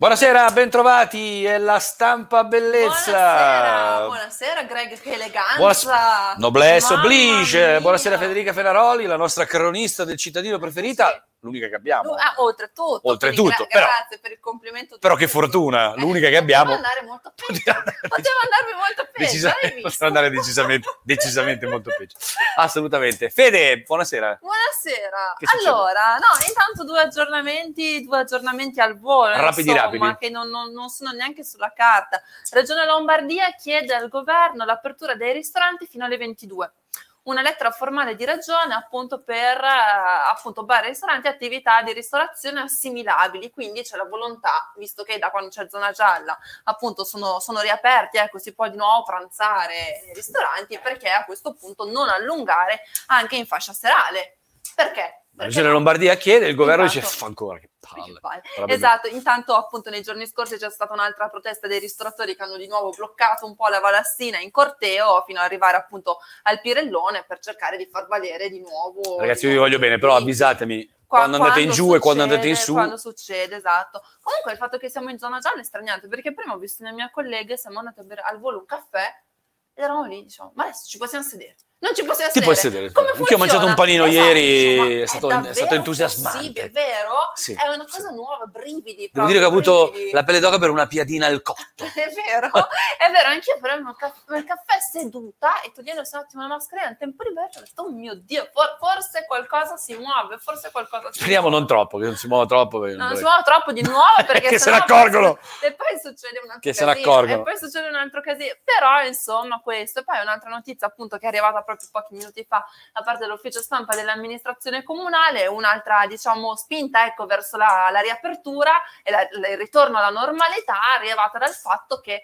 Buonasera, bentrovati, è la stampa bellezza. Buonasera, buonasera Greg, che eleganza. Noblesse oblige. Buonasera Federica Fenaroli, la nostra cronista del Cittadino preferita, sì. L'unica che abbiamo. Oltretutto. Però, grazie per il complimento. Però che fortuna, l'unica che abbiamo. Poteva andare molto peggio. Poteva andare decisamente molto peggio. Assolutamente. Fede, buonasera. Buonasera. Allora, intanto due aggiornamenti al volo. Rapidi. Ma che non sono neanche sulla carta. Regione Lombardia chiede al governo l'apertura dei ristoranti fino alle 22. Una lettera formale di ragione appunto per bar, ristoranti e attività di ristorazione assimilabili, quindi c'è la volontà, visto che da quando c'è zona gialla appunto sono riaperti, ecco, si può di nuovo pranzare nei ristoranti, perché a questo punto non allungare anche in fascia serale. Perché? La Regione Lombardia chiede, il governo dice fa ancora, che palle. Esatto, intanto appunto nei giorni scorsi c'è stata un'altra protesta dei ristoratori che hanno di nuovo bloccato un po' la Valassina in corteo fino ad arrivare appunto al Pirellone per cercare di far valere di nuovo. Ragazzi, io vi voglio bene, però avvisatemi. Quando andate in giù succede, e quando andate in su. Quando succede, esatto. Comunque il fatto che siamo in zona gialla è straniante, perché prima ho visto una mia collega e siamo andate a bere al volo un caffè ed eravamo lì, diciamo, ma adesso ci possiamo sedere. Non ci possiamo sedere. Come funziona? Io ho mangiato un panino ieri, è stato entusiasmante. Sì, è vero? Sì, è una cosa nuova, brividi. Devo dire che ho avuto la pelle d'oca per una piadina al cotto. È vero, anch'io però il caffè seduta e togliendo un attimo la maschera in tempo libero, ho detto, oh mio Dio, forse qualcosa si muove, Speriamo non troppo, che non si muova troppo. Non si muova troppo di nuovo, perché che se ne accorgono. E poi succede un altro casino. Però insomma questo. E poi un'altra notizia appunto che è arrivata proprio pochi minuti fa da parte dell'ufficio stampa dell'amministrazione comunale, un'altra diciamo spinta ecco verso la riapertura e il ritorno alla normalità arrivata dal fatto che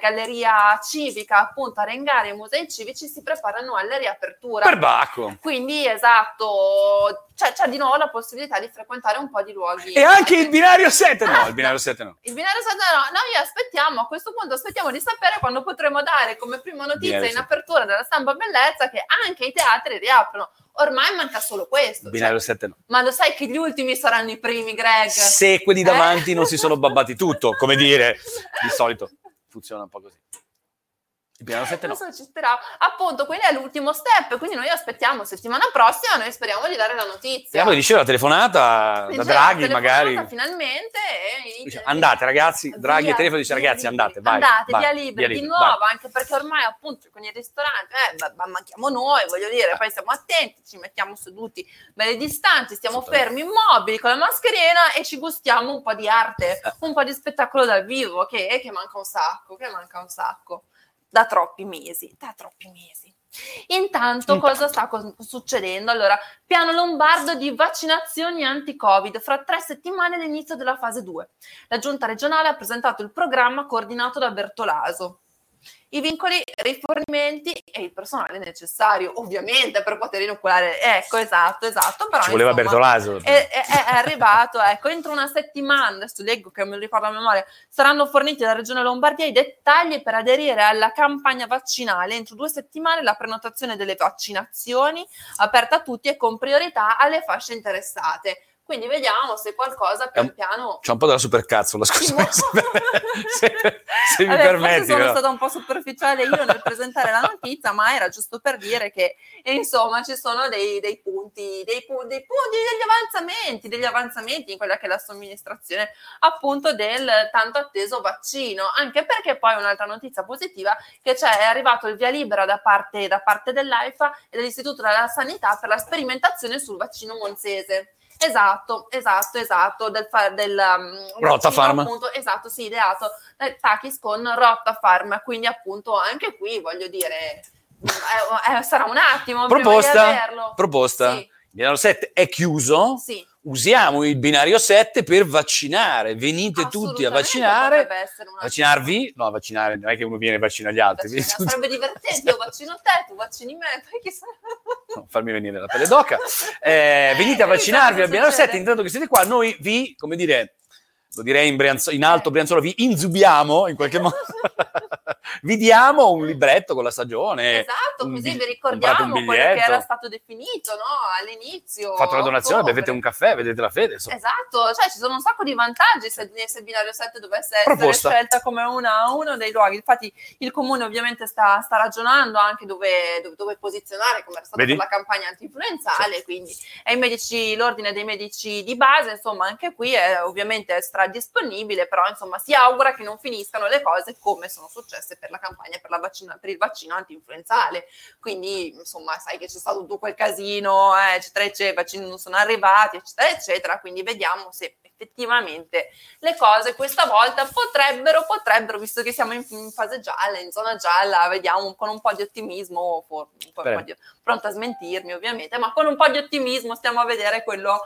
Galleria Civica appunto Arengari e musei civici si preparano alla riapertura. Perbacco. Quindi esatto, c'è di nuovo la possibilità di frequentare un po' di luoghi. E anche il binario 7 no, noi aspettiamo, a questo punto aspettiamo di sapere quando potremo dare come prima notizia in apertura della stampa bellezza che anche i teatri riaprono. Ormai manca solo questo. Binario 7 no. Ma lo sai che gli ultimi saranno i primi, Greg? Se quelli davanti non si sono babbati tutto, come dire, di solito funziona un po' così. Il binario 7 no. Questo ci speravo. Appunto, quindi è l'ultimo step, quindi noi aspettiamo settimana prossima, noi speriamo di dare la notizia. Speriamo di ricevere la telefonata da Draghi magari. Finalmente. Dice, andate ragazzi, Draghi via, e telefono dice ragazzi andate, vai. Andate, vai, via libera, di nuovo, vai. Anche perché ormai appunto con i ristoranti, manchiamo noi, voglio dire, poi siamo attenti, ci mettiamo seduti belli distanti, stiamo fermi, immobili, con la mascherina e ci gustiamo un po' di arte, un po' di spettacolo dal vivo, che manca un sacco, Da troppi mesi. Intanto cosa sta succedendo? Allora, piano lombardo di vaccinazioni anti-Covid, fra 3 settimane all'inizio della fase 2. La giunta regionale ha presentato il programma coordinato da Bertolaso. I vincoli, rifornimenti e il personale necessario, ovviamente, per poter inoculare. Ecco, esatto. Però, ci voleva Bertolaso. È arrivato, ecco, entro una settimana, adesso leggo che me lo ricordo a memoria, saranno forniti dalla Regione Lombardia i dettagli per aderire alla campagna vaccinale. Entro 2 settimane la prenotazione delle vaccinazioni, aperta a tutti e con priorità alle fasce interessate. Quindi vediamo se qualcosa pian piano... C'è un po' della supercazzola, scusami, se mi permetti. Sono stata un po' superficiale io nel presentare la notizia, ma era giusto per dire che, insomma, ci sono degli avanzamenti in quella che è la somministrazione appunto del tanto atteso vaccino. Anche perché poi un'altra notizia positiva che c'è, è arrivato il via libera da parte dell'AIFA e dell'Istituto della Sanità per la sperimentazione sul vaccino monzese. Esatto, del Rottapharm appunto, esatto, sì, ideato dal Takis con Rottapharm, quindi appunto anche qui voglio dire sarà un attimo proposta. Sì. Il binario 7 è chiuso, sì. Usiamo il binario 7 per vaccinare, venite tutti a vaccinare, vaccinarvi, non è che uno viene e vaccina gli altri. Sarebbe divertente, io vaccino te, tu vaccini me, poi chissà. No, farmi venire la pelle d'oca. Venite a vaccinarvi al binario 7, intanto che siete qua, noi vi, come dire, lo direi in alto brianzolo, vi inzubiamo in qualche modo. vi diamo un libretto con la stagione. Esatto, così vi ricordiamo quello che era stato definito, no? All'inizio. Fatto la donazione, bevete un caffè, vedete la fede. Insomma. Esatto, cioè ci sono un sacco di vantaggi se Binario 7 dovesse essere scelta come uno dei luoghi. Infatti il Comune ovviamente sta ragionando anche dove posizionare, come era stata per la campagna anti-influenzale, sì. Quindi è l'ordine dei medici di base, insomma anche qui è ovviamente stradisponibile, però insomma si augura che non finiscano le cose come sono successe per la campagna per il vaccino anti-influenzale, quindi insomma sai che c'è stato tutto quel casino, eccetera, i vaccini non sono arrivati, eccetera, quindi vediamo se effettivamente le cose questa volta potrebbero, visto che siamo in fase gialla, in zona gialla, vediamo con un po' di ottimismo, pronto a smentirmi ovviamente, ma con un po' di ottimismo stiamo a vedere quello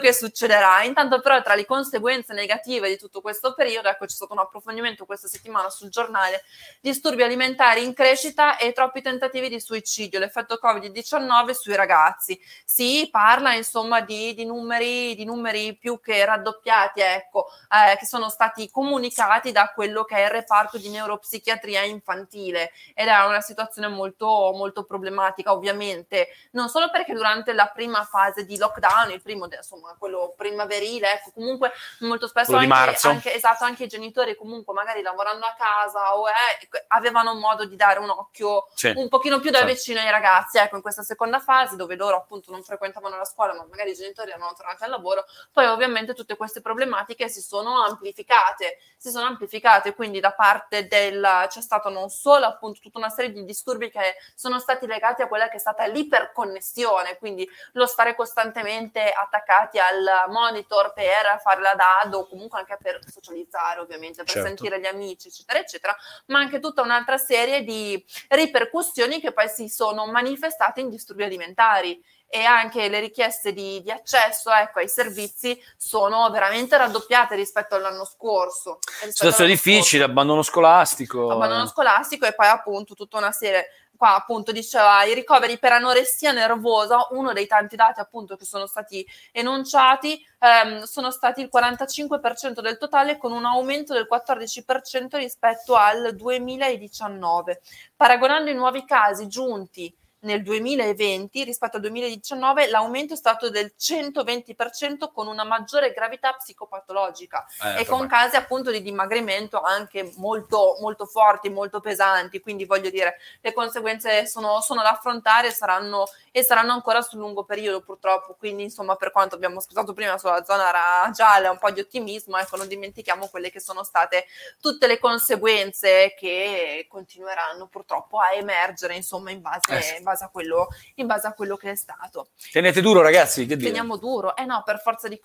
che succederà. Intanto però tra le conseguenze negative di tutto questo periodo, ecco, c'è stato un approfondimento questa settimana sul giornale, disturbi alimentari in crescita e troppi tentativi di suicidio, l'effetto Covid-19 sui ragazzi, si parla insomma di numeri più che raddoppiati, ecco, che sono stati comunicati da quello che è il reparto di neuropsichiatria infantile, ed è una situazione molto molto problematica ovviamente, non solo perché durante la prima fase di lockdown, il primo insomma quello primaverile, ecco, comunque molto spesso anche i genitori comunque magari lavorando a casa o avevano modo di dare un occhio un pochino più da vicino ai ragazzi, ecco, in questa seconda fase dove loro appunto non frequentavano la scuola ma magari i genitori erano tornati al lavoro, poi ovviamente tutte queste problematiche si sono amplificate, quindi da parte c'è stato non solo appunto tutta una serie di disturbi che sono stati legati a quella che è stata l'iperconnessione, quindi lo stare costantemente attaccati al monitor per fare la DAD o comunque anche per socializzare ovviamente, per sentire gli amici eccetera, ma anche tutta un'altra serie di ripercussioni che poi si sono manifestate in disturbi alimentari, e anche le richieste di accesso, ecco, ai servizi sono veramente raddoppiate rispetto all'anno scorso. Situazione difficile, abbandono scolastico e poi appunto tutta una serie. Qua appunto diceva i ricoveri per anoressia nervosa, uno dei tanti dati appunto che sono stati enunciati, sono stati il 45% del totale, con un aumento del 14% rispetto al 2019. Paragonando i nuovi casi giunti nel 2020 rispetto al 2019, l'aumento è stato del 120%, con una maggiore gravità psicopatologica e con casi appunto di dimagrimento anche molto molto forti, molto pesanti, quindi voglio dire le conseguenze sono da affrontare e saranno ancora sul lungo periodo purtroppo, quindi insomma per quanto abbiamo scusato prima sulla zona gialla un po' di ottimismo, ecco, non dimentichiamo quelle che sono state tutte le conseguenze che continueranno purtroppo a emergere insomma in base a quello che è stato. Tenete duro ragazzi, che dire? Teniamo duro, no, per forza di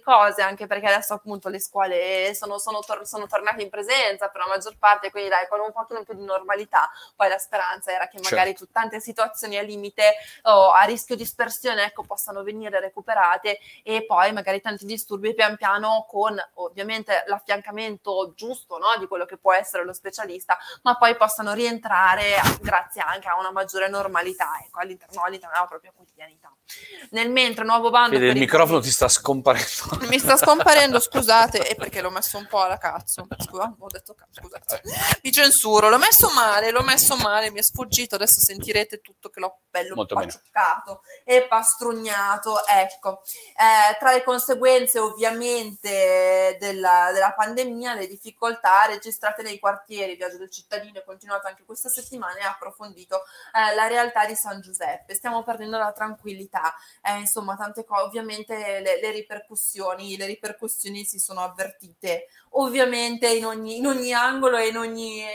cose, anche perché adesso appunto le scuole sono tornate in presenza per la maggior parte, quindi dai, con un pochino più di normalità, poi la speranza era che magari tante situazioni a limite o a rischio dispersione, ecco, possano venire recuperate, e poi magari tanti disturbi pian piano con ovviamente l'affiancamento giusto, no, di quello che può essere lo specialista, ma poi possano rientrare grazie anche a una maggiore normalità, ecco, all'interno della propria quotidianità. Nel mentre nuovo bando il microfono ti sta scomparendo. Mi sta scomparendo, scusate, è perché l'ho messo un po' alla cazzo. Scusate. Mi censuro, l'ho messo male, mi è sfuggito, adesso sentirete tutto che l'ho bello paciuccato e pastrugnato, ecco. Tra le conseguenze ovviamente della pandemia, le difficoltà registrate nei quartieri, il viaggio del cittadino è continuato anche questa settimana e ha approfondito la realtà di San Giuseppe. Stiamo perdendo la tranquillità, insomma tante cose, ovviamente le ripercussioni si sono avvertite ovviamente in ogni angolo e in ogni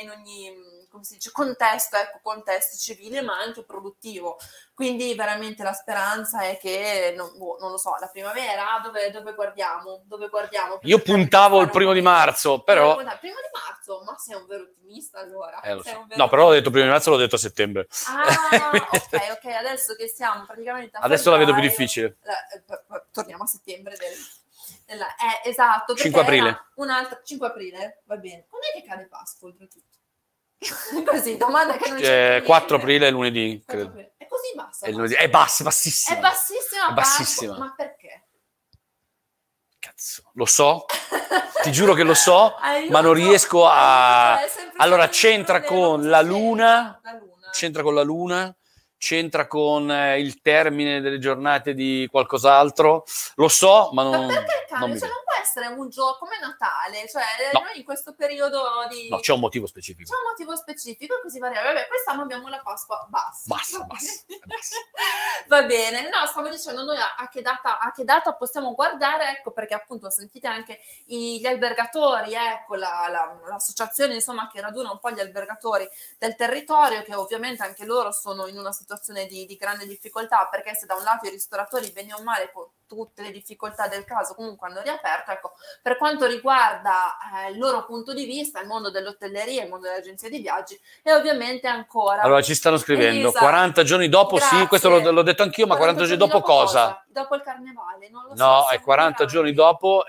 come si dice, contesto, ecco, contesto civile ma anche produttivo, quindi veramente la speranza è che non lo so, la primavera dove guardiamo? Io puntavo il primo di marzo, però ma sei un vero ottimista allora. No, però l'ho detto a settembre. Ok, adesso che siamo praticamente adesso la vedo più difficile. Torniamo a settembre esatto, 5 aprile. Un'altra 5 aprile, va bene. Quando è che cade Pasqua oltretutto? Così, domanda che non c'è. 4 aprile è lunedì, credo. È così bassa. È bassissima. Ma perché? Cazzo, lo so. ti giuro che lo so, ma non riesco a... Allora, c'entra con la luna, c'entra con il termine delle giornate di qualcos'altro, lo so, ma non... Ma perché cane? Non, cioè, non può essere un giorno come Natale, cioè no. Noi in questo periodo di... No, c'è un motivo specifico. C'è un motivo specifico, così varia. Vabbè, quest'anno abbiamo la Pasqua, basta. Va bene, no, stavo dicendo noi a che data possiamo guardare, ecco, perché appunto sentite anche gli albergatori, ecco, l'associazione, insomma, che raduna un po' gli albergatori del territorio, che ovviamente anche loro sono in una situazione di grande difficoltà, perché se da un lato i ristoratori bene o male con tutte le difficoltà del caso comunque hanno riaperto, ecco, per quanto riguarda il loro punto di vista, il mondo dell'hotelleria, il mondo delle agenzie di viaggi e ovviamente ancora... Allora ci stanno scrivendo, esatto. 40 giorni dopo, grazie. Sì, questo l'ho detto anch'io, ma 40 giorni dopo cosa? Dopo il carnevale, non lo so. No, è 40 giorni dopo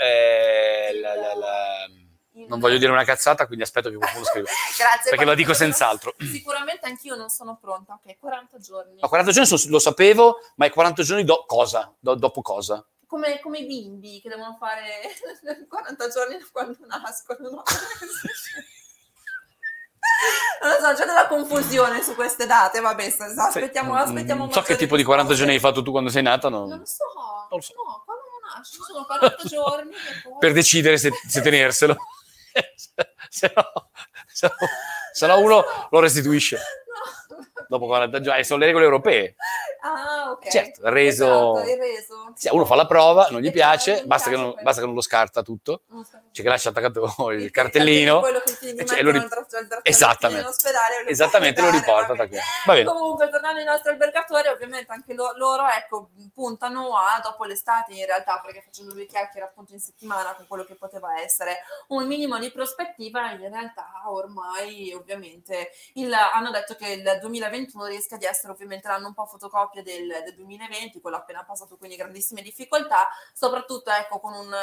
non voglio dire una cazzata, quindi aspetto che qualcuno scriva. Grazie. Perché lo dico senz'altro. Sicuramente anch'io non sono pronta. Ok, 40 giorni. Ma 40 giorni lo sapevo, ma i 40 giorni dopo cosa? Come i bimbi che devono fare 40 giorni da quando nascono. No? Non lo so, c'è della confusione su queste date. Vabbè, aspettiamo. Non so che tipo di 40 giorni hai fatto tu quando sei nata. Non lo so. No, quando nasci sono 40 giorni. Poi... Per decidere se tenerselo. Se no uno lo restituisce dopo 40 giorni, sono le regole europee. Ah, ok. Certo, il reso. Sì, uno fa la prova, non gli piace, basta che non lo scarta tutto, cioè che lascia attaccato il cartellino, esattamente, lo riporta attaccato. Va bene. Comunque, tornando ai nostri albergatori, ovviamente anche loro, ecco, puntano a dopo l'estate in realtà, perché facendo due chiacchiere appunto in settimana con quello che poteva essere un minimo di prospettiva, in realtà ormai ovviamente hanno detto che il 2021 rischia di essere ovviamente l'anno un po' fotocopia del 2020, quello appena passato, quindi grandissime difficoltà, soprattutto ecco con un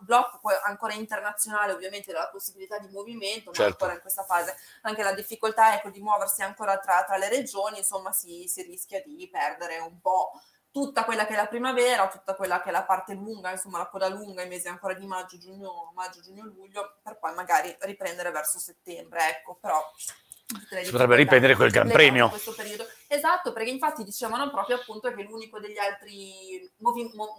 blocco ancora internazionale, ovviamente della possibilità di movimento, certo. Ma ancora in questa fase anche la difficoltà ecco di muoversi ancora tra le regioni, insomma si rischia di perdere un po' tutta quella che è la primavera, tutta quella che è la parte lunga, insomma la coda lunga, i mesi ancora di maggio, giugno, luglio, per poi magari riprendere verso settembre, ecco, però... Si potrebbe ripetere quel Gran Premio. Questo periodo. Esatto, perché infatti dicevano proprio appunto che l'unico degli altri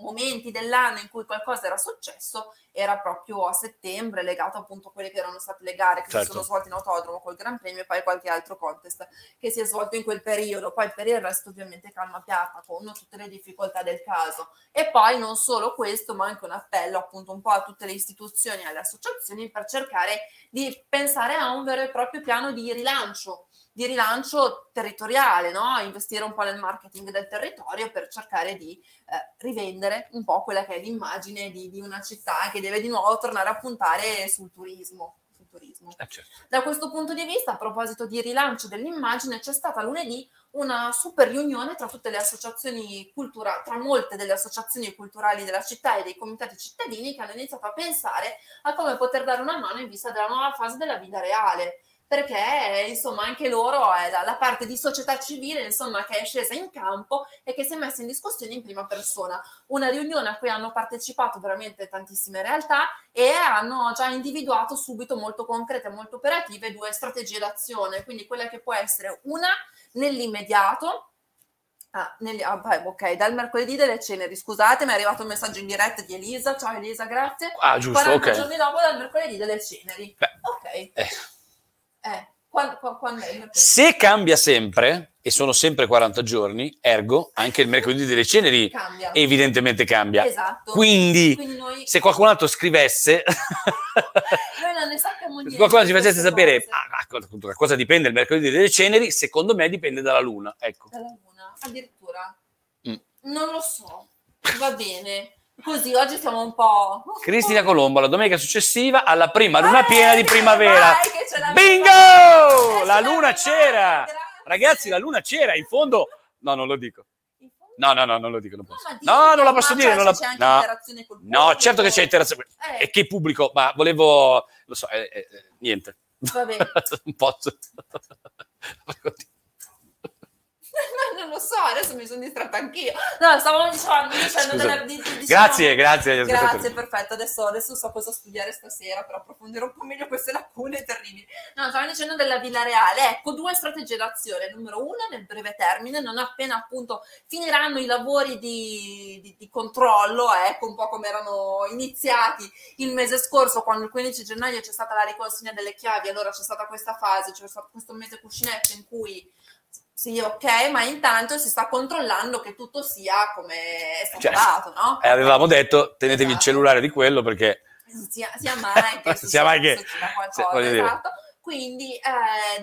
momenti dell'anno in cui qualcosa era successo era proprio a settembre, legato appunto a quelle che erano state le gare che certo. Si sono svolte in autodromo col Gran Premio e poi qualche altro contest che si è svolto in quel periodo. Poi per il resto ovviamente calma piatta con tutte le difficoltà del caso. E poi non solo questo, ma anche un appello appunto un po' a tutte le istituzioni e alle associazioni per cercare di pensare a un vero e proprio piano di rilancio territoriale, no? Investire un po' nel marketing del territorio per cercare di rivendere un po' quella che è l'immagine di una città che deve di nuovo tornare a puntare sul turismo. Certo. Da questo punto di vista, a proposito di rilancio dell'immagine, c'è stata lunedì una super riunione tra tutte le associazioni culturali, tra molte delle associazioni culturali della città e dei comitati cittadini che hanno iniziato a pensare a come poter dare una mano in vista della nuova fase della Villa Reale. Perché insomma anche loro è la parte di società civile insomma che è scesa in campo e che si è messa in discussione in prima persona. Una riunione a cui hanno partecipato veramente tantissime realtà e hanno già individuato subito molto concrete, molto operative, due strategie d'azione, quindi quella che può essere una nell'immediato. Dal mercoledì delle ceneri, scusate, mi è arrivato un messaggio in diretta di Elisa, ciao Elisa, grazie. Ah, giusto, 40 giorni dopo dal mercoledì delle ceneri. Beh, ok. Quando è? Se cambia sempre e sono sempre 40 giorni, ergo anche il mercoledì delle ceneri cambia. Evidentemente cambia. Esatto. Quindi noi... se qualcun altro scrivesse, noi non ne sappiamo niente. Se qualcuno ci facesse sapere da cosa dipende il mercoledì delle ceneri, secondo me dipende dalla luna. Ecco. Dalla luna, addirittura. Non lo so. Va bene. Così oggi siamo un po'. Cristina Colombo, la domenica successiva alla prima luna piena di primavera. Vai, bingo! La luna c'era. Ragazzi, la luna c'era in fondo. No, non lo dico. No, non lo dico. Non posso. No, non la posso dire. C'è anche interazione col pubblico. No, certo che c'è interazione. E che pubblico? Ma volevo. Lo so, niente. Va bene. Non posso. non lo so, adesso mi sono distratta anch'io. No, stavamo dicendo grazie. Grazie, perfetto. Adesso so cosa studiare stasera per approfondire un po' meglio queste lacune terribili. No, stavamo dicendo della Villa Reale. Ecco, due strategie d'azione. Numero uno, nel breve termine, non appena appunto finiranno i lavori di controllo, ecco un po' come erano iniziati il mese scorso, quando il 15 gennaio c'è stata la riconsegna delle chiavi, allora c'è stata questa fase, c'è stato questo mese cuscinetto in cui sì, ok, ma intanto si sta controllando che tutto sia come è stampato, cioè, no? Avevamo detto, tenetevi il cellulare di quello perché... Sia mai che succeda qualcosa, esatto. Quindi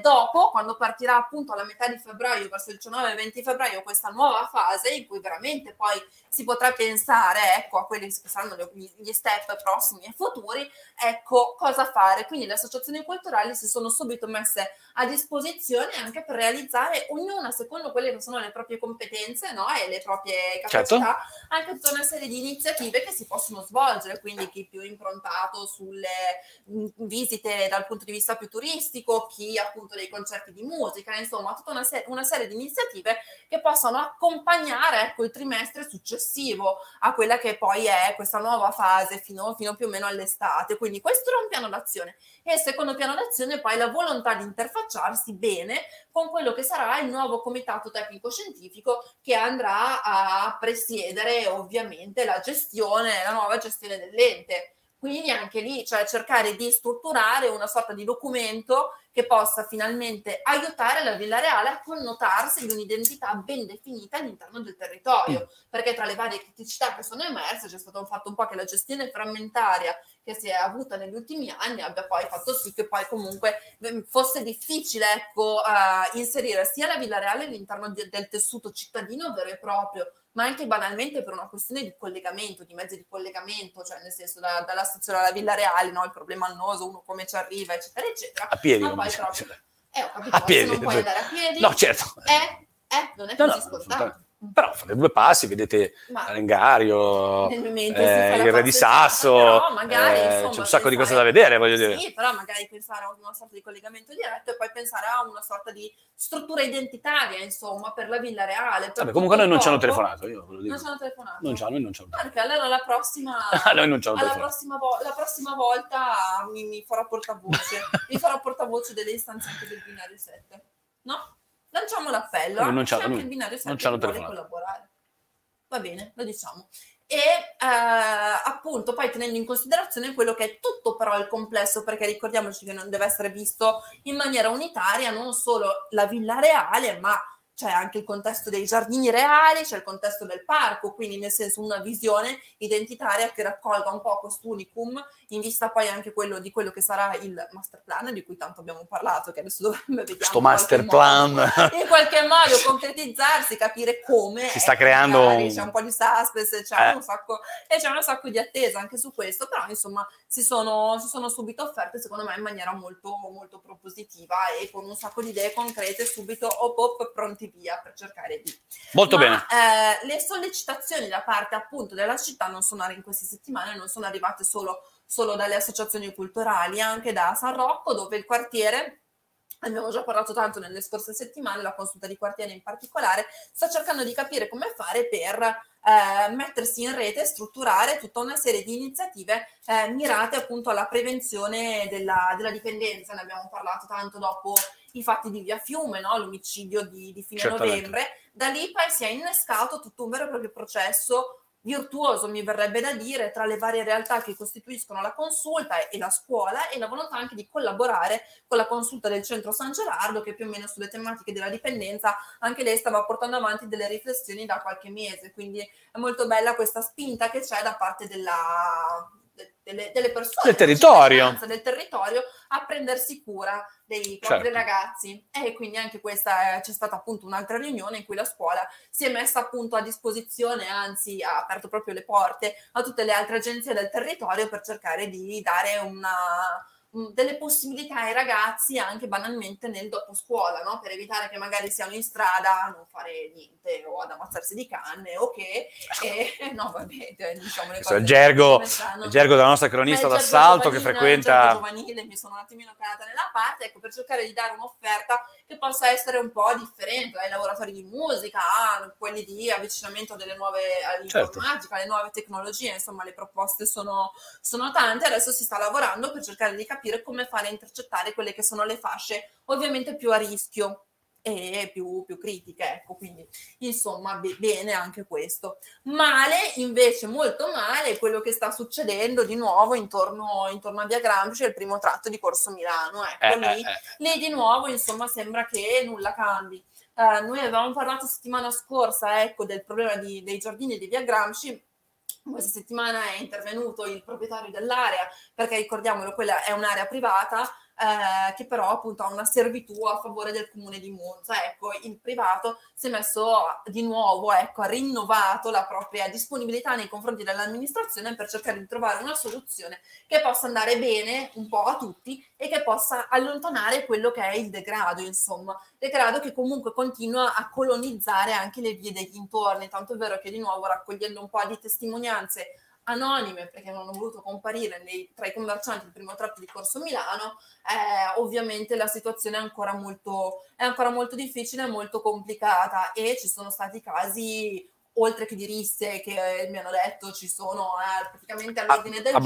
dopo, quando partirà appunto alla metà di febbraio, verso il 19-20 febbraio, questa nuova fase in cui veramente poi si potrà pensare, ecco, a quelli che saranno gli step prossimi e futuri, ecco cosa fare. Quindi le associazioni culturali si sono subito messe a disposizione anche per realizzare ognuna secondo quelle che sono le proprie competenze, no? E le proprie capacità, certo, anche tutta una serie di iniziative che si possono svolgere, quindi chi più improntato sulle visite dal punto di vista più turistico, chi appunto dei concerti di musica, insomma tutta una serie di iniziative che possono accompagnare, ecco, il trimestre successivo a quella che poi è questa nuova fase fino più o meno all'estate. Quindi questo era un piano d'azione, e il secondo piano d'azione poi la volontà di interfacciarsi bene con quello che sarà il nuovo comitato tecnico-scientifico che andrà a presiedere ovviamente la nuova gestione dell'ente. Quindi anche lì, cioè, cercare di strutturare una sorta di documento che possa finalmente aiutare la Villa Reale a connotarsi di un'identità ben definita all'interno del territorio, perché tra le varie criticità che sono emerse c'è stato un fatto un po' che la gestione frammentaria che si è avuta negli ultimi anni abbia poi fatto sì che poi comunque fosse difficile, ecco, inserire sia la Villa Reale all'interno del tessuto cittadino vero e proprio, ma anche banalmente per una questione di collegamento, di mezzi di collegamento, cioè nel senso dalla stazione alla Villa Reale, no? Il problema annoso, uno come ci arriva, eccetera, eccetera. A piedi, ma poi proprio... ho capito, a piedi, non puoi andare a piedi. No, certo. Non è così scontato. Però fate due passi, vedete Arengario, il Re di Sasso, però magari, insomma, c'è un sacco di cose da vedere, voglio dire. Sì, però magari pensare a una sorta di collegamento diretto e poi pensare a una sorta di struttura identitaria, insomma, per la Villa Reale. Vabbè, comunque noi non ci hanno telefonato, io ve lo dico. Non ci hanno telefonato? Non ci hanno. Perché allora la prossima volta mi farò portavoce, delle istanze anche del Binario 7, no? Lanciamo l'appello, anche il Binario 7 non vuole collaborare. Va bene, lo diciamo. E appunto poi tenendo in considerazione quello che è tutto però il complesso, perché ricordiamoci che non deve essere visto in maniera unitaria non solo la Villa Reale, ma c'è anche il contesto dei giardini reali, c'è il contesto del parco, quindi nel senso una visione identitaria che raccolga un po' quest'unicum in vista poi anche di quello che sarà il master plan di cui tanto abbiamo parlato, che adesso dovrebbe vedere questo master plan in qualche modo concretizzarsi, capire come si sta creando, c'è un po' di suspense, c'è un sacco di attesa anche su questo, però insomma si sono subito offerte secondo me in maniera molto molto propositiva e con un sacco di idee concrete subito pronti via per cercare di molto bene. Le sollecitazioni da parte appunto della città in queste settimane non sono arrivate solo dalle associazioni culturali, anche da San Rocco, dove il quartiere, abbiamo già parlato tanto nelle scorse settimane, la consulta di quartiere in particolare sta cercando di capire come fare per mettersi in rete e strutturare tutta una serie di iniziative mirate appunto alla prevenzione della dipendenza. Ne abbiamo parlato tanto dopo i fatti di Via Fiume, no? L'omicidio di fine novembre. Da lì poi si è innescato tutto un vero e proprio processo virtuoso, mi verrebbe da dire, tra le varie realtà che costituiscono la consulta e la scuola, e la volontà anche di collaborare con la consulta del Centro San Gerardo, che più o meno sulle tematiche della dipendenza anche lei stava portando avanti delle riflessioni da qualche mese. Quindi è molto bella questa spinta che c'è da parte delle persone del territorio a prendersi cura dei propri ragazzi, e quindi anche questa c'è stata appunto un'altra riunione in cui la scuola si è messa appunto a disposizione, anzi ha aperto proprio le porte a tutte le altre agenzie del territorio per cercare di dare una delle possibilità ai ragazzi anche banalmente nel dopo scuola, no? Per evitare che magari siano in strada a non fare niente o ad ammazzarsi di canne o che no vabbè, diciamo le cose, il gergo della nostra cronista d'assalto che frequenta il giovanile, mi sono un attimino calata nella parte, ecco, per cercare di dare un'offerta che possa essere un po' differente ai lavoratori di musica, a quelli di avvicinamento delle nuove all'informatica, alle nuove tecnologie, insomma le proposte sono tante. Adesso si sta lavorando per cercare di capire come fare a intercettare quelle che sono le fasce ovviamente più a rischio e più critiche, ecco, quindi insomma bene anche questo. Male invece, molto male, quello che sta succedendo di nuovo intorno a Via Gramsci, il primo tratto di Corso Milano, ecco, lì di nuovo insomma sembra che nulla cambi. Noi avevamo parlato settimana scorsa, ecco, del problema dei giardini di Via Gramsci. Questa settimana è intervenuto il proprietario dell'area, perché ricordiamolo, quella è un'area privata che però appunto ha una servitù a favore del comune di Monza. Ecco, il privato si è messo di nuovo, ecco, ha rinnovato la propria disponibilità nei confronti dell'amministrazione per cercare di trovare una soluzione che possa andare bene un po' a tutti e che possa allontanare quello che è il degrado, insomma, degrado che comunque continua a colonizzare anche le vie degli intorni, tanto è vero che di nuovo, raccogliendo un po' di testimonianze anonime, perché non hanno voluto comparire tra i commercianti del primo tratto di Corso Milano, ovviamente la situazione è ancora molto difficile, molto complicata, e ci sono stati casi, oltre che di risse, che mi hanno detto ci sono praticamente all'ordine del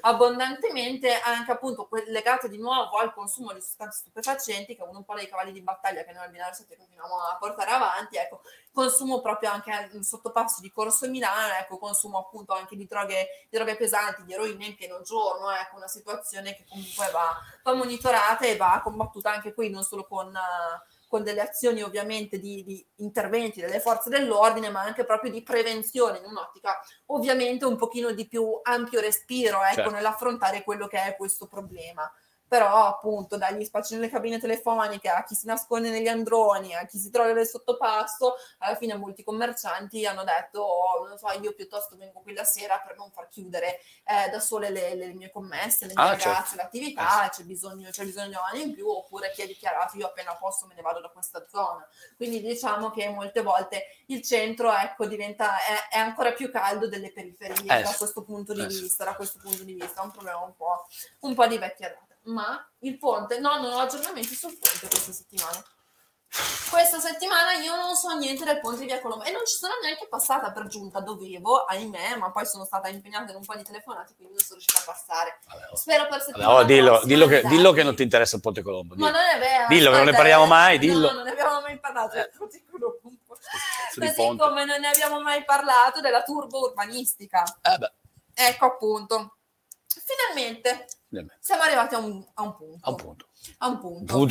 abbondantemente, anche appunto legate di nuovo al consumo di sostanze stupefacenti, che è un po' dei cavalli di battaglia che noi al Binario 7 continuiamo a portare avanti, ecco, consumo proprio anche in sottopasso di Corso Milano, ecco, consumo appunto anche di droghe pesanti, di eroina in pieno giorno, ecco, una situazione che comunque va monitorata e va combattuta anche qui, non solo con delle azioni ovviamente di interventi delle forze dell'ordine, ma anche proprio di prevenzione, in un'ottica ovviamente un pochino di più ampio respiro, ecco, certo, nell'affrontare quello che è questo problema. Però appunto dagli spacci nelle cabine telefoniche, a chi si nasconde negli androni, a chi si trova nel sottopasso, alla fine molti commercianti hanno detto non so, io piuttosto vengo qui la sera per non far chiudere da sole le mie commesse, le mie ragazze, certo, l'attività, c'è bisogno di un'anno in più, oppure chi ha dichiarato io appena posso me ne vado da questa zona. Quindi diciamo che molte volte il centro, ecco, è ancora più caldo delle periferie da questo punto di vista, è un problema un po' di vecchia data. Ma il ponte, non ho aggiornamenti sul ponte questa settimana io non so niente del ponte via Colombo e non ci sono neanche passata, per giunta dovevo, ahimè, ma poi sono stata impegnata in un po' di telefonate, quindi non sono riuscita a passare. Spero per settimana dillo che non ti interessa il ponte Colombo, ma non è vero, dillo che non ne parliamo mai, dillo. No, non ne abbiamo mai parlato del ponte Colombo, così come non ne abbiamo mai parlato della turbo urbanistica, ecco, appunto, finalmente siamo arrivati a un punto,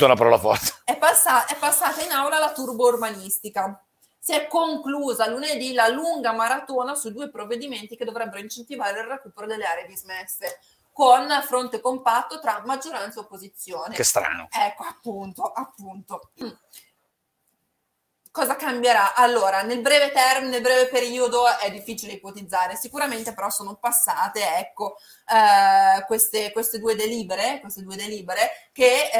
la parola forte. È passata in aula la turbo urbanistica. Si è conclusa lunedì la lunga maratona su 2 provvedimenti che dovrebbero incentivare il recupero delle aree dismesse, con fronte compatto tra maggioranza e opposizione. Che strano. Ecco, appunto. Cosa cambierà? Allora, nel breve periodo è difficile ipotizzare, sicuramente però sono passate, ecco, queste due delibere che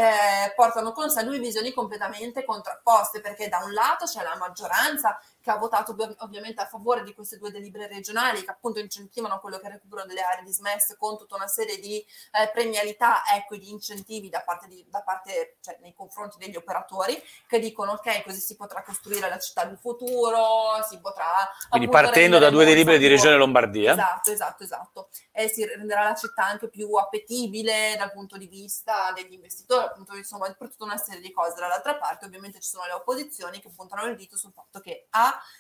portano con sé 2 visioni completamente contrapposte, perché da un lato c'è la maggioranza che ha votato ovviamente a favore di queste 2 delibere regionali, che appunto incentivano quello che è il recupero delle aree dismesse con tutta una serie di premialità, ecco, di incentivi da parte, cioè, nei confronti degli operatori, che dicono ok, così si potrà costruire la città del futuro, si potrà, quindi partendo da 2 delibere di Regione Lombardia, esatto, e si renderà la città anche più appetibile dal punto di vista degli investitori, appunto, insomma, per tutta una serie di cose. Dall'altra parte ovviamente ci sono le opposizioni che puntano il dito sul fatto che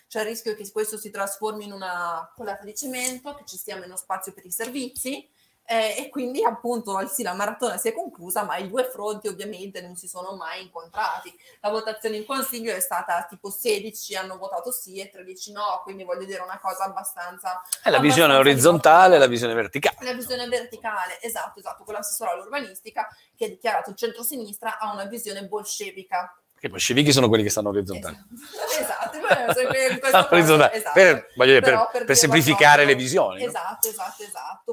c'è il rischio che questo si trasformi in una colata di cemento, che ci sia meno spazio per i servizi, e quindi appunto sì, la maratona si è conclusa, ma i 2 fronti ovviamente non si sono mai incontrati. La votazione in consiglio è stata tipo 16 hanno votato sì e 13 no, quindi voglio dire una cosa abbastanza... È la visione orizzontale e la visione verticale. La visione verticale, esatto, con l'assessora all'urbanistica che ha dichiarato il centro-sinistra ha una visione bolscevica. Perché poi scivighi sono quelli che stanno orizzontali. Per semplificare le visioni. Esatto.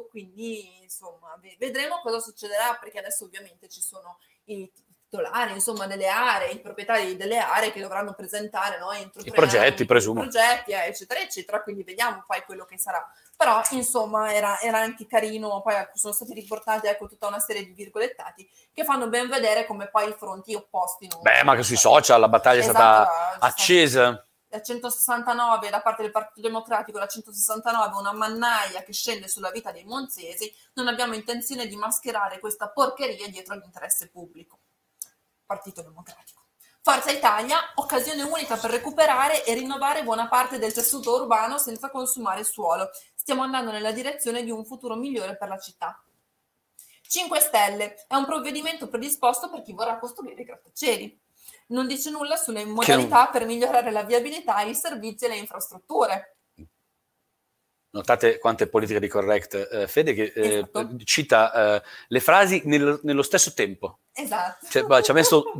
Quindi insomma vedremo cosa succederà, perché adesso ovviamente ci sono i titolari, insomma, delle aree, i proprietari delle aree che dovranno presentare, no, entro i progetti, presumo. Progetti, eccetera, eccetera. Quindi vediamo poi quello che sarà. Però insomma era anche carino, poi sono stati riportati, ecco, tutta una serie di virgolettati che fanno ben vedere come poi i fronti opposti non... Beh, ma che sui social la battaglia è stata accesa. La 169 da parte del Partito Democratico, la 169 una mannaia che scende sulla vita dei monzesi, non abbiamo intenzione di mascherare questa porcheria dietro all'interesse pubblico. Partito Democratico. Forza Italia, occasione unica per recuperare e rinnovare buona parte del tessuto urbano senza consumare suolo. Stiamo andando nella direzione di un futuro migliore per la città. 5 Stelle, è un provvedimento predisposto per chi vorrà costruire i grattacieli. Non dice nulla sulle modalità per migliorare la viabilità, i servizi e le infrastrutture. Notate quante politiche di correct, Fede, che esatto. Cita le frasi nello stesso tempo. Esatto. Cioè, bah, ci ha messo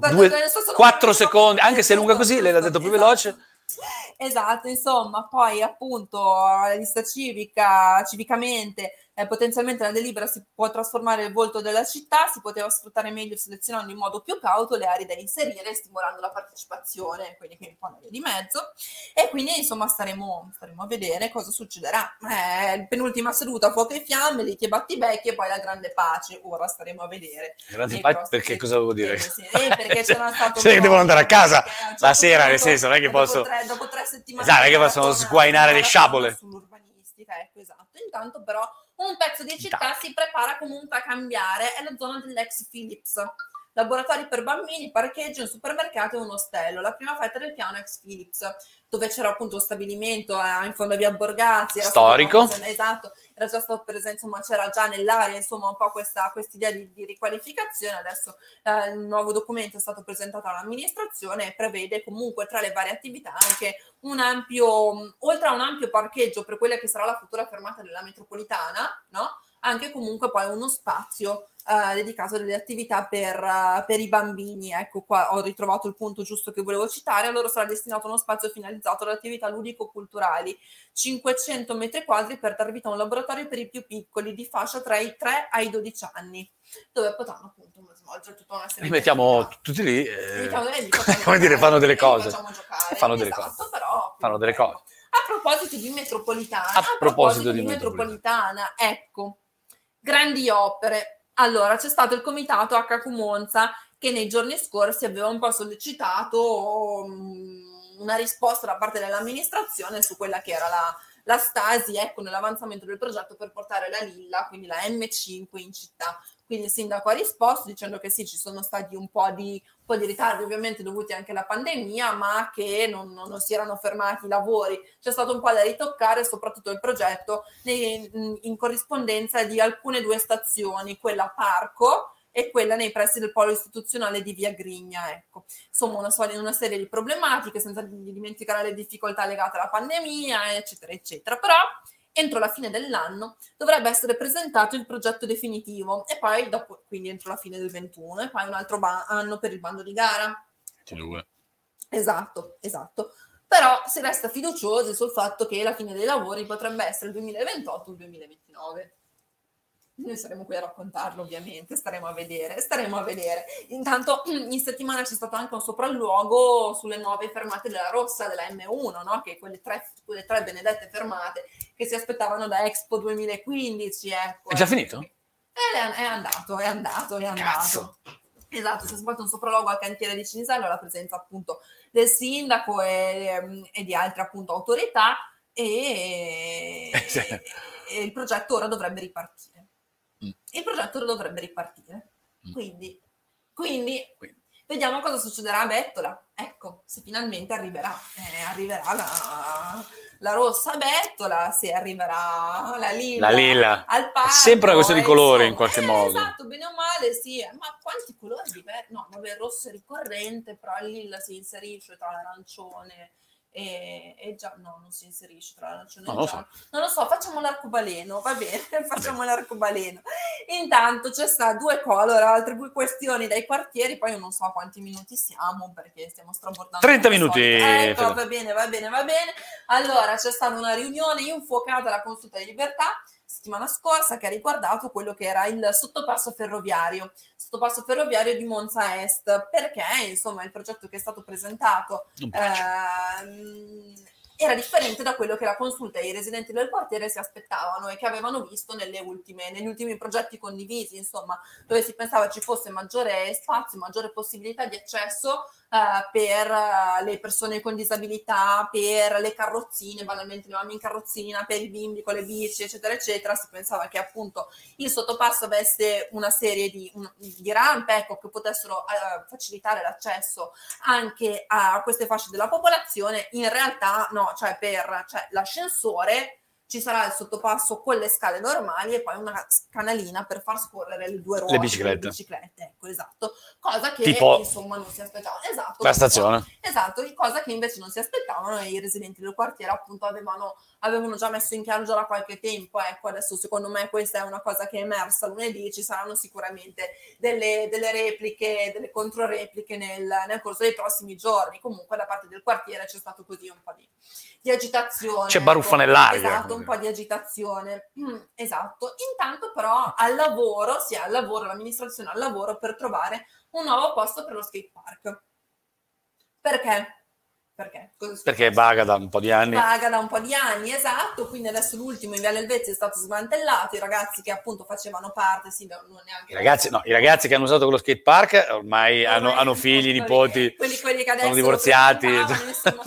4 secondi, anche se è lunga così, lei l'ha detto più veloce. Esatto, insomma, poi appunto la lista civica, civicamente, potenzialmente la delibera si può trasformare il volto della città, si poteva sfruttare meglio selezionando in modo più cauto le aree da inserire, stimolando la partecipazione, quindi che è un po' una via di mezzo, e quindi insomma staremo a vedere cosa succederà. Penultima seduta, fuoco e fiamme, liti e battibecchi e poi la grande pace, ora staremo a vedere. Grande pace, perché cosa devo dire? Perché c'era stato... Cioè, devono andare a casa la sera, nel senso, non è che posso... Dopo 3 settimane... Esatto, che possono sguainare le sciabole. Sull'urbanistica, ecco, esatto. Intanto però un pezzo di città si prepara comunque a cambiare, è la zona dell'ex Philips. Laboratori per bambini, parcheggio, un supermercato e un ostello. La prima fetta del piano ex Philips, dove c'era appunto lo stabilimento in fondo a via Borgazzi. Storico. Esatto, era già stato presente, insomma, c'era già nell'area, insomma, un po' questa idea di riqualificazione. Adesso il nuovo documento è stato presentato all'amministrazione e prevede comunque tra le varie attività anche un ampio, oltre a un ampio parcheggio per quella che sarà la futura fermata della metropolitana, no? Anche comunque poi uno spazio dedicato alle attività per i bambini. Ecco, qua ho ritrovato il punto giusto che volevo citare. A loro sarà destinato uno spazio finalizzato alle attività ludico-culturali, 500 metri quadri per dar vita a un laboratorio per i più piccoli di fascia tra i 3 ai 12 anni, dove potranno appunto svolgere tutta una serie di... Li mettiamo tutti lì, come dire, fanno delle cose. Fanno delle cose. A proposito di metropolitana, ecco, grandi opere. Allora, c'è stato il comitato a Cacciamonza che nei giorni scorsi aveva un po' sollecitato una risposta da parte dell'amministrazione su quella che era la stasi, ecco, nell'avanzamento del progetto per portare la Lilla, quindi la M5, in città. Quindi il sindaco ha risposto dicendo che sì, ci sono stati un po' di ritardi ovviamente dovuti anche alla pandemia, ma che non si erano fermati i lavori. C'è stato un po' da ritoccare soprattutto il progetto in corrispondenza di alcune 2 stazioni, quella a Parco e quella nei pressi del polo istituzionale di via Grigna, ecco. Insomma, una serie di problematiche, senza dimenticare le difficoltà legate alla pandemia, eccetera, eccetera. Però entro la fine dell'anno dovrebbe essere presentato il progetto definitivo e poi dopo, quindi entro la fine del 21, e poi un altro anno per il bando di gara. 22. Esatto. Però si resta fiduciosi sul fatto che la fine dei lavori potrebbe essere il 2028 o il 2029. Noi saremo qui a raccontarlo, ovviamente, staremo a vedere. Intanto in settimana c'è stato anche un sopralluogo sulle nuove fermate della Rossa, della M1, no? Che quelle tre benedette fermate che si aspettavano da Expo 2015, ecco. È già finito? È andato. Cazzo. Esatto, si è svolto un sopralluogo al cantiere di Cinisello alla presenza appunto del sindaco e di altre appunto autorità e il progetto ora dovrebbe ripartire. Quindi vediamo cosa succederà a Bettola. Ecco, se finalmente arriverà la Rossa a Bettola, se arriverà la Lilla al Parco. È sempre una questione di colore, insomma, in qualche modo. Esatto, bene o male, sì. Ma quanti colori diversi? No, vabbè, il rosso è ricorrente, però a Lilla si inserisce tra l'arancione e già no, non si inserisce tra l'arancione e il giallo. Non lo so, facciamo l'arcobaleno, va bene, facciamo l'arcobaleno. Intanto c'è sta due color, altre due questioni dai quartieri, poi io non so quanti minuti siamo perché stiamo strabordando. 30 minuti! Ecco, va bene. Allora, c'è stata una riunione infuocata alla Consulta di Libertà settimana scorsa che ha riguardato quello che era il sottopasso ferroviario di Monza Est, perché insomma il progetto che è stato presentato era differente da quello che la Consulta e i residenti del quartiere si aspettavano e che avevano visto negli ultimi progetti condivisi, insomma, dove si pensava ci fosse maggiore spazio, maggiore possibilità di accesso per le persone con disabilità, per le carrozzine, banalmente le mamme in carrozzina, per i bimbi con le bici, eccetera, eccetera. Si pensava che appunto il sottopasso avesse una serie di rampe, ecco, che potessero facilitare l'accesso anche a queste fasce della popolazione. In realtà no, cioè l'ascensore, ci sarà il sottopasso con le scale normali e poi una canalina per far scorrere le due ruote, le biciclette, ecco, esatto, cosa che tipo, insomma, non si aspettavano, esatto, la stazione, esatto, cosa che invece non si aspettavano e i residenti del quartiere appunto avevano già messo in chiaro già da qualche tempo, ecco. Adesso secondo me questa è una cosa che è emersa lunedì, ci saranno sicuramente delle repliche, delle controrepliche nel corso dei prossimi giorni. Comunque da parte del quartiere c'è stato così un po' di agitazione, c'è baruffa nell'aria, esatto, un po' di agitazione, esatto. Intanto però l'amministrazione al lavoro per trovare un nuovo posto per lo skate park. Perché? Perché vaga da un po' di anni, esatto. Quindi adesso l'ultimo in Viale Elvezia è stato smantellato, i ragazzi che appunto facevano parte, sì, non neanche i ragazzi che hanno usato quello skate park ormai hanno figli, nipoti, quelli che adesso sono divorziati, insomma,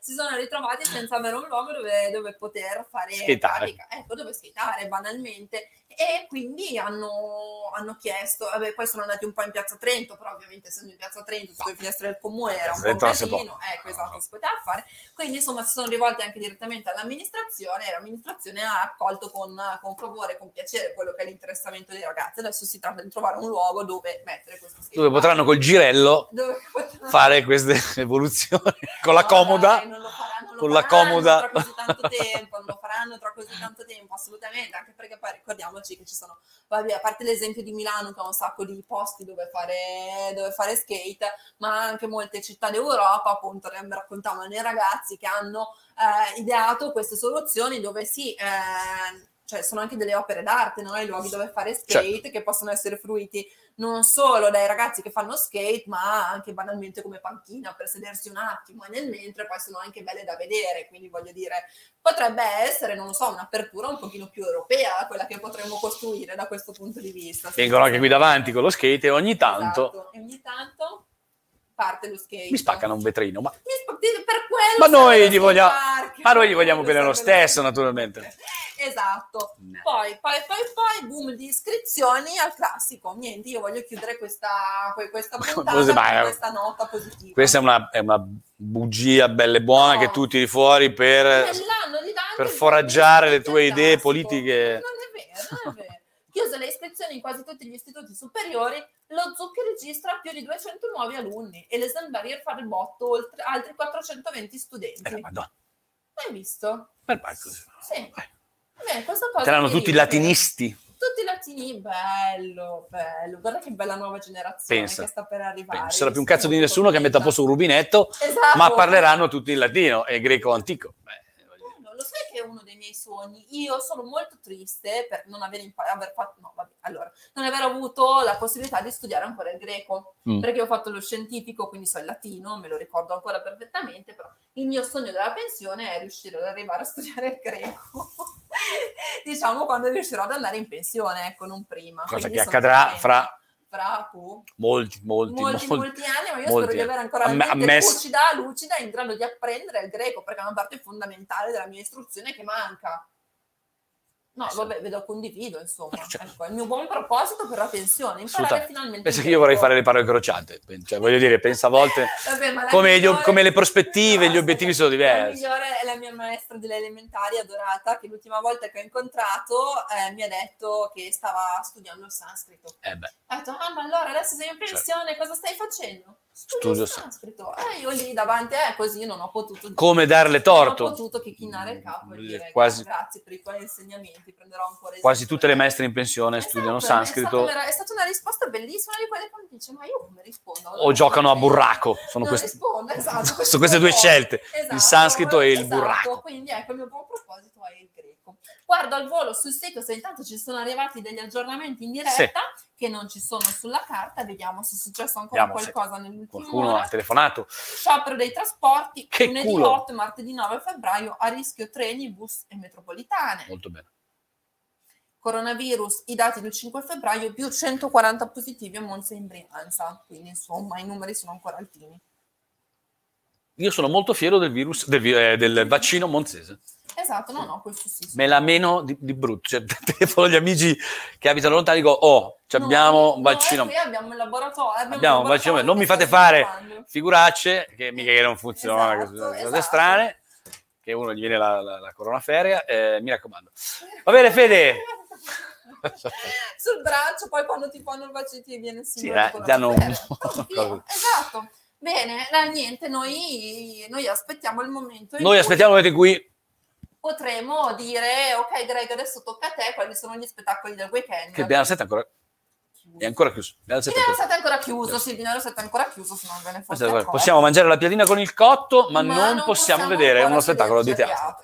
si sono ritrovati senza avere un luogo dove poter fare pratica, ecco, dove skateare banalmente. E quindi hanno chiesto, vabbè, poi sono andati un po' in Piazza Trento, però ovviamente essendo in Piazza Trento sotto le finestre del comune era un po' casino, ecco, esatto, si poteva fare. Quindi insomma si sono rivolti anche direttamente all'amministrazione e l'amministrazione ha accolto con favore, con piacere quello che è l'interessamento dei ragazzi. Adesso si tratta di trovare un luogo dove mettere questo schema, dove potranno col girello fare queste evoluzioni con la comoda, dai, non lo faranno tra così tanto tempo, assolutamente, anche perché poi ricordiamo che ci sono, vabbè, a parte l'esempio di Milano che ha un sacco di posti dove fare skate, ma anche molte città d'Europa, appunto, raccontavano i ragazzi che hanno ideato queste soluzioni dove cioè sono anche delle opere d'arte, no? I luoghi dove fare skate, certo, che possono essere fruiti non solo dai ragazzi che fanno skate, ma anche banalmente come panchina per sedersi un attimo, e nel mentre poi sono anche belle da vedere. Quindi voglio dire, potrebbe essere, non lo so, un'apertura un pochino più europea quella che potremmo costruire da questo punto di vista. Vengono anche qui davanti con lo skate e ogni tanto, esatto, e ogni tanto parte lo skate, mi spaccano un vetrino, ma per quello, ma noi gli vogliamo bene lo stesso, naturalmente. Esatto. Poi boom di iscrizioni al classico. Niente, io voglio chiudere questa puntata con questa nota positiva. Questa è una bugia bella e buona, no, che tu tiri fuori per foraggiare le tue idee politiche. Non è vero. Chiuse le iscrizioni in quasi tutti gli istituti superiori, lo Zucchi registra più di 200 nuovi alunni e l'esame barrier fa botto oltre altri 420 studenti. Madonna. Hai visto? Perfetto. Sì. Questa cosa erano tutti latinisti. Tutti latini, bello, guarda che bella nuova generazione, pensa, che sta per arrivare. Non sarà più un cazzo di nessuno che metta a posto un rubinetto, esatto, ma parleranno tutti in latino e greco antico. Lo sai che è uno dei miei sogni? Io sono molto triste per non aver fatto, no, vabbè, allora, non aver avuto la possibilità di studiare ancora il greco, perché ho fatto lo scientifico, quindi so il latino, me lo ricordo ancora perfettamente, però il mio sogno della pensione è riuscire ad arrivare a studiare il greco, diciamo quando riuscirò ad andare in pensione, ecco, non prima. Cosa che accadrà fra molti anni, ma io spero di avere ancora la mente lucida in grado di apprendere il greco, perché è una parte fondamentale della mia istruzione che manca. No, vabbè, condivido, insomma. Cioè, ecco, il mio buon proposito per la pensione, imparare finalmente. Penso che io vorrei fare le parole crociate, cioè, voglio dire, penso a volte vabbè, come le prospettive, gli obiettivi sono diversi. La migliore è la mia maestra delle elementari adorata, che l'ultima volta che ho incontrato mi ha detto che stava studiando il sanscrito. Ha detto, ma allora adesso sei in pensione, cosa stai facendo? Studio sanscrito. Io lì davanti così non ho potuto dire, come darle torto. Non ho potuto che chinare il capo e dire quasi, grazie per i tuoi insegnamenti, prenderò un po' resistente. Quasi tutte le maestre in pensione studiano sanscrito. È stata una risposta bellissima di quelle che dice ma io come rispondo? O giocano a burraco, sono queste due scelte, il sanscrito e il burraco. Quindi ecco il mio buon proposito è il greco. Guardo al volo sul sito se intanto ci sono arrivati degli aggiornamenti in diretta che non ci sono sulla carta, vediamo se è successo ancora qualcosa nell'ultimo. Qualcuno ha telefonato. Sciopero dei trasporti, che lunedì 8, martedì 9 febbraio, a rischio treni, bus e metropolitane. Molto bene. Coronavirus, i dati del 5 febbraio, più 140 positivi a Monza in Brianza, quindi insomma i numeri sono ancora altini. Io sono molto fiero del vaccino monzese. Esatto, no, questo sì. Me la meno di brutto, cioè telefono agli amici che abitano lontano e dico abbiamo un vaccino. Noi abbiamo il laboratorio, abbiamo un vaccino, non mi fate fare figuracce che mica che non funziona, cose strane, che uno gli viene la corona ferrea, mi raccomando. Va bene Fede. Sul braccio, poi quando ti fanno il vaccino ti viene il signore con la ferrea. Esatto. Bene, niente, noi aspettiamo il momento in cui potremo dire, ok Greg, adesso tocca a te, quali sono gli spettacoli del weekend? Che Binario 7 è ancora chiuso. Binario 7 è ancora chiuso, se non ve ne fosse accorto. Possiamo mangiare la piadina con il cotto, ma non possiamo vedere uno spettacolo di teatro.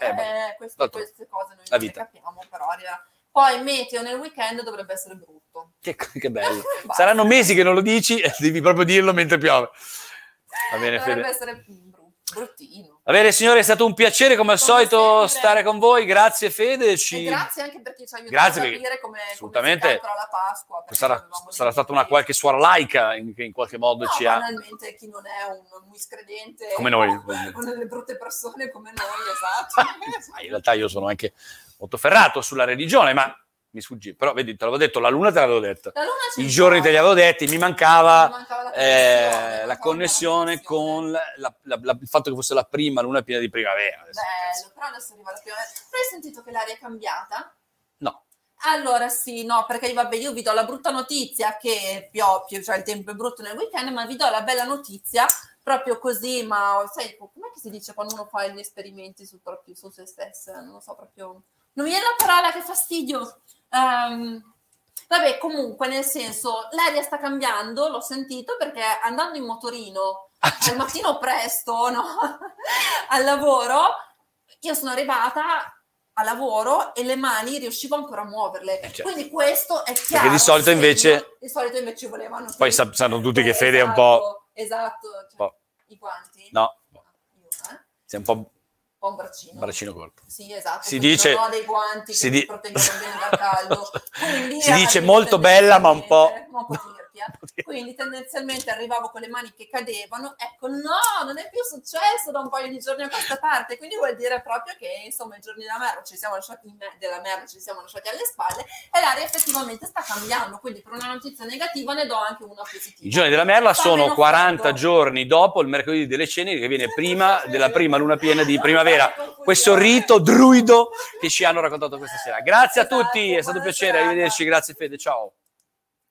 Queste cose noi non le capiamo, però arriva. Poi meteo nel weekend dovrebbe essere brutto. Che bello. Saranno mesi che non lo dici, devi proprio dirlo mentre piove. Va bene, dovrebbe essere bruttino. Va bene signore, è stato un piacere come al solito stare con voi, grazie Fede e grazie anche per chi ci ha aiutato a capire come si calcola la Pasqua, sarà stata una qualche suora laica che in qualche modo banalmente chi non è un miscredente come noi, una delle brutte persone come noi, esatto. In realtà io sono anche molto ferrato sulla religione, ma mi sfuggì, però vedi, te l'avevo detto, la luna te l'avevo detta, i giorni te li avevo detti, mi mancava la connessione con il fatto che fosse la prima luna piena di primavera. Bello, però adesso arriva la primavera. Hai sentito che l'aria è cambiata? No. Allora sì, no, perché io vi do la brutta notizia che piove, cioè il tempo è brutto nel weekend, ma vi do la bella notizia proprio così, ma sai, com'è che si dice quando uno fa gli esperimenti su se stesso? Non lo so proprio... Non mi viene la parola, che fastidio! Vabbè, comunque, nel senso, l'aria sta cambiando, l'ho sentito, perché andando in motorino al mattino presto, no? Al lavoro, io sono arrivata a lavoro e le mani riuscivo ancora a muoverle. Certo. Quindi questo è chiaro. Perché di solito invece volevano... Poi sanno tutti che Fede è un po'... Esatto. Cioè, un po'. I guanti? No. Sei un po' un braccino corto. Sì, esatto. Si dice non ho dei guanti che proteggono bene dal caldo. Quindi, si dice molto bella, ma un po'. Quindi tendenzialmente arrivavo con le mani che cadevano. Ecco, no, non è più successo da un paio di giorni a questa parte. Quindi vuol dire proprio che insomma i giorni della merda ci siamo lasciati alle spalle e l'aria effettivamente sta cambiando. Quindi per una notizia negativa ne do anche una positiva. I giorni della merla sono 40 giorni dopo il mercoledì delle ceneri, che viene prima della prima luna piena di primavera. Questo rito druido che ci hanno raccontato questa sera. Grazie a tutti, è stato un piacere, arrivederci, grazie Fede, ciao.